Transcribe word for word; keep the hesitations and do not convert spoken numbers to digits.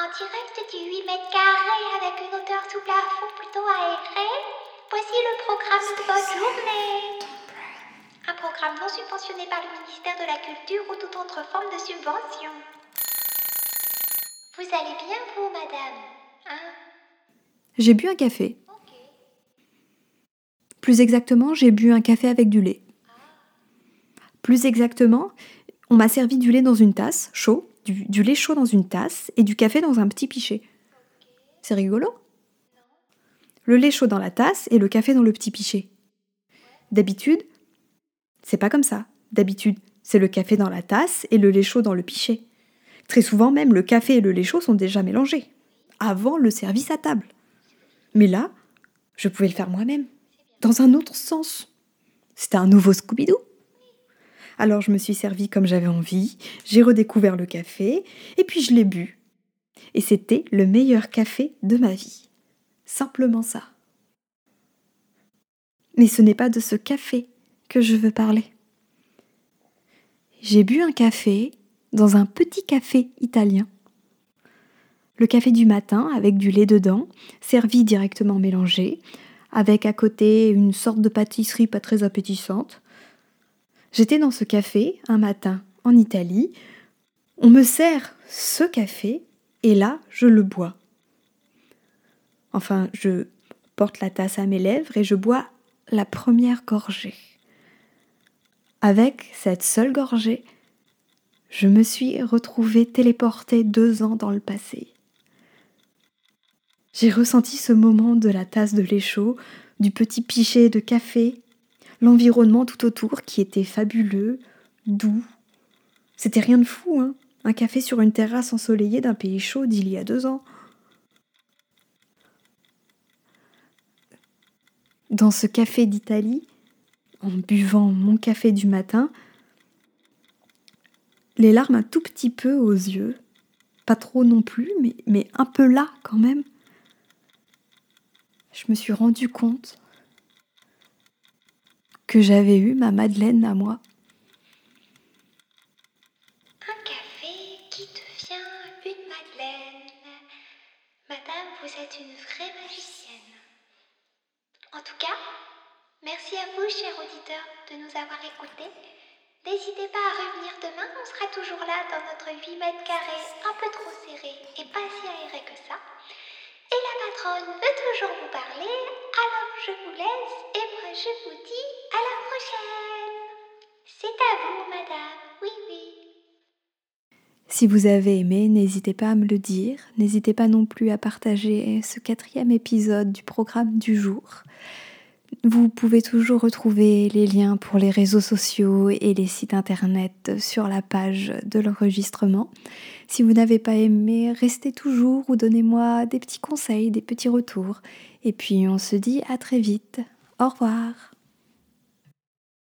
En direct du huit mètres carrés avec une hauteur sous plafond plutôt aérée, voici le programme de votre journée. Un programme non subventionné par le ministère de la Culture ou toute autre forme de subvention. Vous allez bien, vous, madame? Hein? J'ai bu un café. Okay. Plus exactement, j'ai bu un café avec du lait. Ah. Plus exactement, on m'a servi du lait dans une tasse, chaud. Du, du lait chaud dans une tasse et du café dans un petit pichet. C'est rigolo. Le lait chaud dans la tasse et le café dans le petit pichet. D'habitude, c'est pas comme ça. D'habitude, c'est le café dans la tasse et le lait chaud dans le pichet. Très souvent même, le café et le lait chaud sont déjà mélangés, avant le service à table. Mais là, je pouvais le faire moi-même, dans un autre sens. C'était un nouveau Scooby-Doo. Alors je me suis servie comme j'avais envie, j'ai redécouvert le café, et puis je l'ai bu. Et c'était le meilleur café de ma vie. Simplement ça. Mais ce n'est pas de ce café que je veux parler. J'ai bu un café dans un petit café italien. Le café du matin avec du lait dedans, servi directement mélangé, avec à côté une sorte de pâtisserie pas très appétissante. J'étais dans ce café un matin en Italie, on me sert ce café et là je le bois. Enfin, je porte la tasse à mes lèvres et je bois la première gorgée. Avec cette seule gorgée, je me suis retrouvée téléportée deux ans dans le passé. J'ai ressenti ce moment de la tasse de lait chaud, du petit pichet de café. L'environnement tout autour qui était fabuleux, doux. C'était rien de fou, hein, un café sur une terrasse ensoleillée d'un pays chaud d'il y a deux ans. Dans ce café d'Italie, en buvant mon café du matin, les larmes un tout petit peu aux yeux, pas trop non plus, mais, mais un peu là quand même, je me suis rendu compte que j'avais eu ma Madeleine à moi. Un café qui devient une Madeleine. Madame, vous êtes une vraie magicienne. En tout cas, merci à vous, chers auditeurs, de nous avoir écoutés. N'hésitez pas à revenir demain, on sera toujours là dans notre huit mètres carrés, un peu trop serré et pas si aéré que ça. Et la patronne veut toujours vous parler, alors je vous laisse et moi je vous dis à la prochaine. C'est à vous, madame, oui, oui. Si vous avez aimé, n'hésitez pas à me le dire, n'hésitez pas non plus à partager ce quatrième épisode du programme du jour. Vous pouvez toujours retrouver les liens pour les réseaux sociaux et les sites internet sur la page de l'enregistrement. Si vous n'avez pas aimé, restez toujours ou donnez-moi des petits conseils, des petits retours. Et puis on se dit à très vite. Au revoir.